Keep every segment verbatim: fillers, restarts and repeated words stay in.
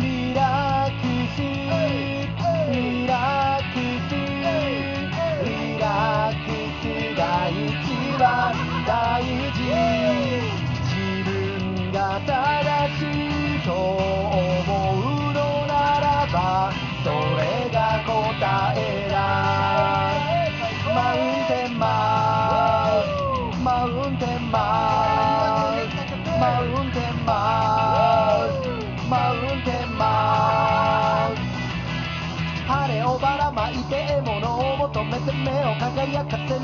リラックスリラックスリラックスが一番大事。自分が正しいと思うのならばそれが答えだ。マウンテンマウスマウンテンマウスマウンテンマウスマウンテンマウス。晴れをばらまいて獲物を求めて目を輝かせる。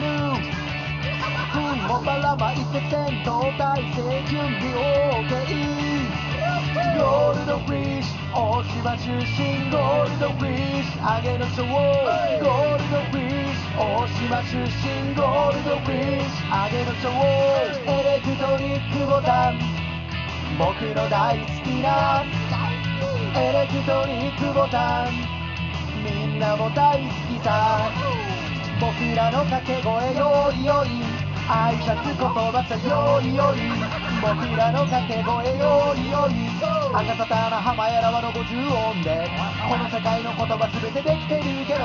運をばらまいて戦闘態勢準備 OK。 ゴールドフィッシュ大島中心ゴールドフィッシュ揚げの女王。ゴールドフィッシュ大島中心ゴールドフィッシュ揚げの女王。エレクトリックボタン僕の大好きなエレクトリックボタン。みんなも大好きさ。僕らの掛け声よいよい挨拶言葉さよいよい。僕らの掛け声よいよい赤さたな浜やらわのごじゅう音でこの世界の言葉全てできてるけど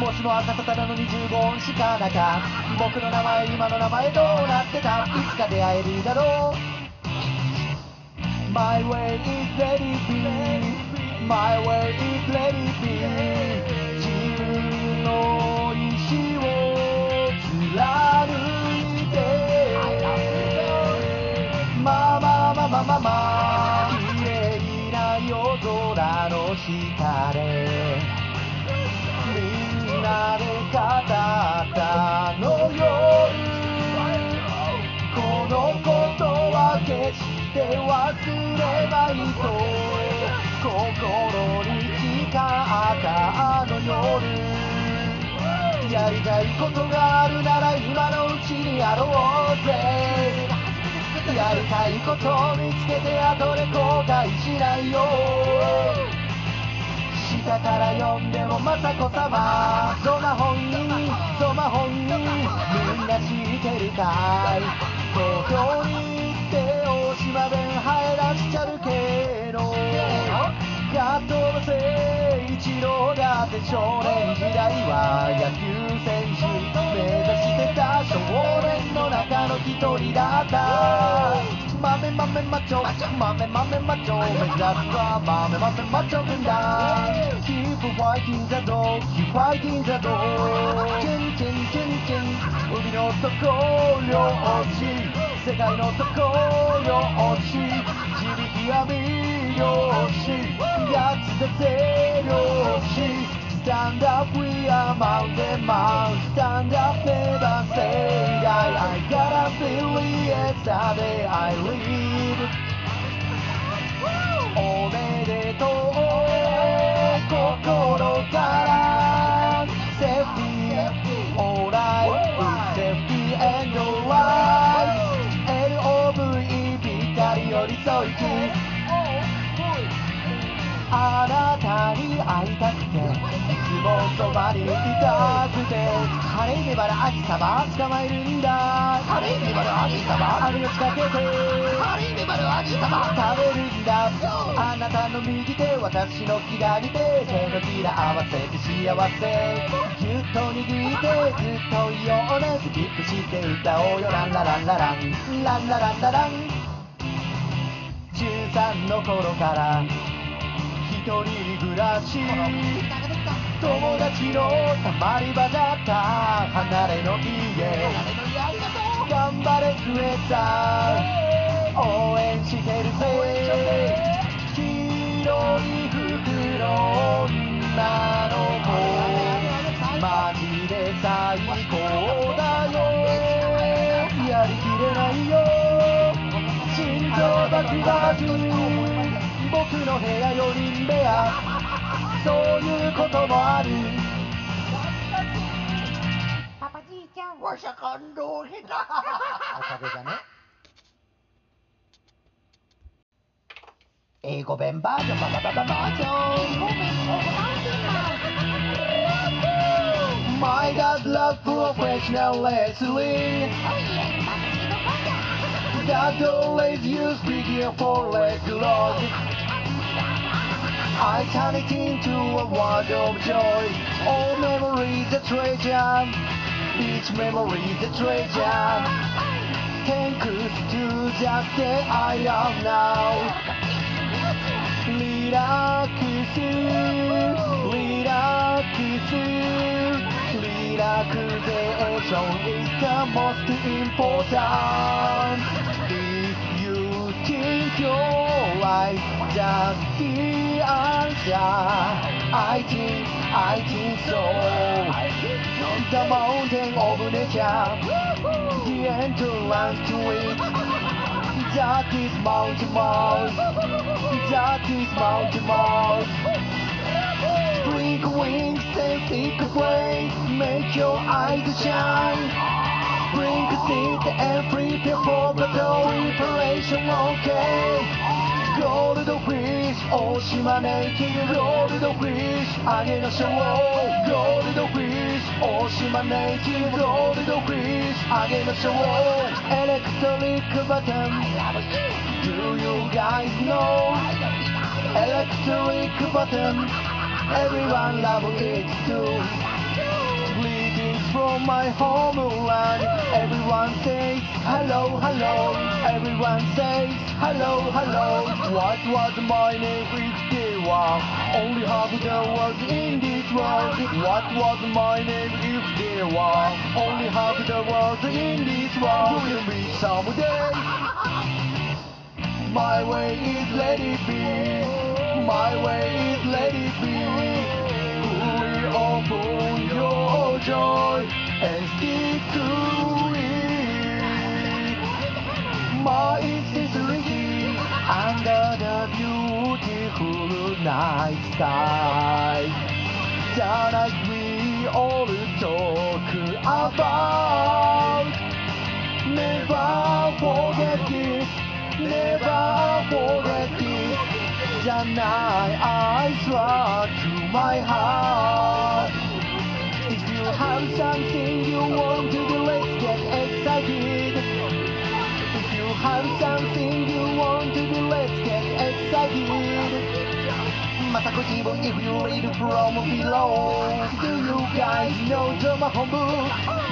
もしも赤さたなのにじゅうご音しかなか僕の名前今の名前どうなってた。いつか出会えるだろう。My way is let it be. My way is let it be. 自分の意志を貫いて。まあまあまあまあまあまあ。綺麗な夜空の下でみんなで語ったの夜。このことは決して忘れないと心に誓ったあの夜。やりたいことがあるなら今のうちにやろうぜ。やりたいことを見つけて後で後悔しないよ。下から読んでも雅子さまゾマ本人ゾマ本人みんな知ってるかい。東京に島弁生え出しちゃるけどやっとの聖一郎だって少年時代は野球選手目指してた少年の中の一人だった。豆豆マッチョ豆豆マッチョ目指すは豆豆マッチョ軍団。 Keep fighting the dog Keep fighting the dog チンチンチンチン海の底領地世界の底よし自力は魅了しやつだぜよし Stand up we are mountain mouse Stand up never say die I gotta feel it yesterday I live おめでとう心から Safety and all right Safety and all right寄り添いきあなたに会いたくていつもそばにいたくて晴れねばらありさま捕まえるんだ。晴れねばらありさま網を仕掛けて晴れねばらありさま食べるんだ。あなたの右手私の左手手のひら合わせて幸せぎゅっと握ってずっといようねスキップして歌おうよランラランラランランラランララン。じゅうさんの頃から一人暮らし友達のたまり場だった離れの家頑張れクエさん応援してるぜ。黄色い服の女の子マジで最高だよ。やりきれないよ心臓バクバク僕の部屋より部屋そういうこともある。パパじいちゃんわしゃ感動した。おかげだね。英語弁バージョンバババババージョン英語弁バージョンMy God, love professional wrestling. That always use video for leg lock. I turn it into a world of joy. All memories a treasure. Each memory's a treasure. Thank you to that day I am now. Relaxing, relaxing.Relaxation is the most important. If you think you're right, that's the answer. I think, I think so. The mountain of nature, the entrance to it. That is Mount Mouse. That is Mount Mouse.Blink, wink, and think away. Make your eyes shine. Blink, sit, and prepare for the preparation. Okay. Go to the beach, Oshimaneki. Go to the beach, Agenoshou. Go to the beach, Oshimaneki. Go to the beach, Agenoshou. Electric button. Do you guys know? Electric button.Everyone loves it too. Greetings from my homeland. Everyone says hello, hello. Everyone says hello, hello. What was my name is Dewa? Only half there was in this world. What was my name is Dewa? Only half there was in this world. Will be someday. My way is let it be.My way is let it be. We open your joy and stick to it. My sincerity under the beautiful night sky. That we all talk about. Never forget this. Never forget this.And I swear to my heart. If you have something you want to do, let's get excited. If you have something you want to do, let's get excited. Masakojibo, if you read from below, do you guys know Jomahobu?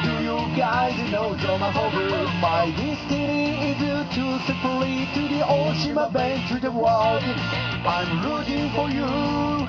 Do you guys know Jomahobu? My destiny is to separate to the Oshima Bay to the world.I'm rooting for you.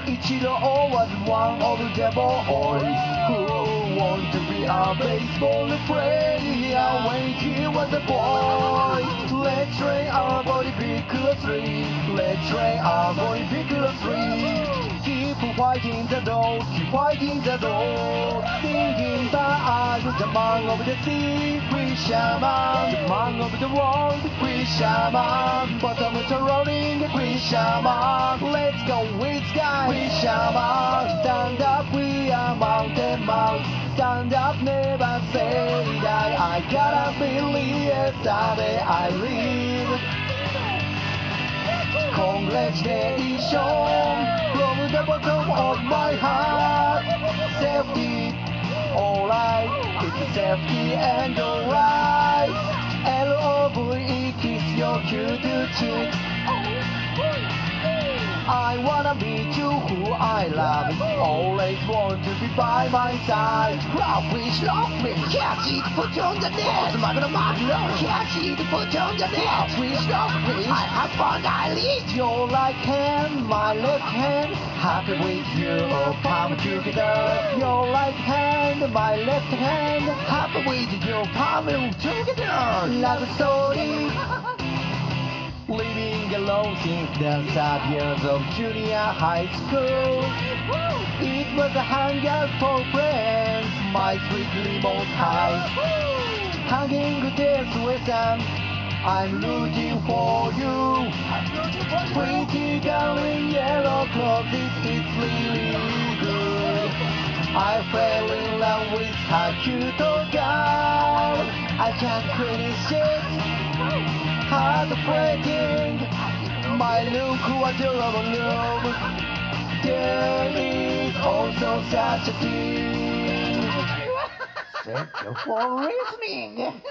Ichiro was one of the boys who wanted to be a baseball player when he was a boy. Let's train our body vigorously. Let's train our body vigorously. Keep fighting the dog, keep fighting the dog. Thinking that I was the man of the sea, fisherman, the man of the world, fisherman, bottom of the rolling, fisherman.Let's go with guys. We shaman. Stand up, we are mountain mouse. Stand up, never say die. I gotta believe someday I live. Congratulations from the bottom of my heart. Safety, all right. It's safety and all right. L O V E, kiss your cute cheeks.I wanna be you who I love. Always want to be by my side. Rockfish, rockfish, catch it, put on the net. Magno, magno, catch it, put on the net. Rockfish, rockfish, I have fun, I lead. Your right hand, my left hand, happy with you, oh, palm together. Your right hand, my left hand, happy with you, palm together. Love story. Living alone since the sad years of junior high school. It was a hangout for friends, my sweet Lemon High. Hanging this with them, I'm rooting for you. Pretty girl in yellow don't call this easily good. I fell in love with a cute girl. I can't finish it. Heartbreaking. My look was your love. There is also such a thing. Thank you for listening.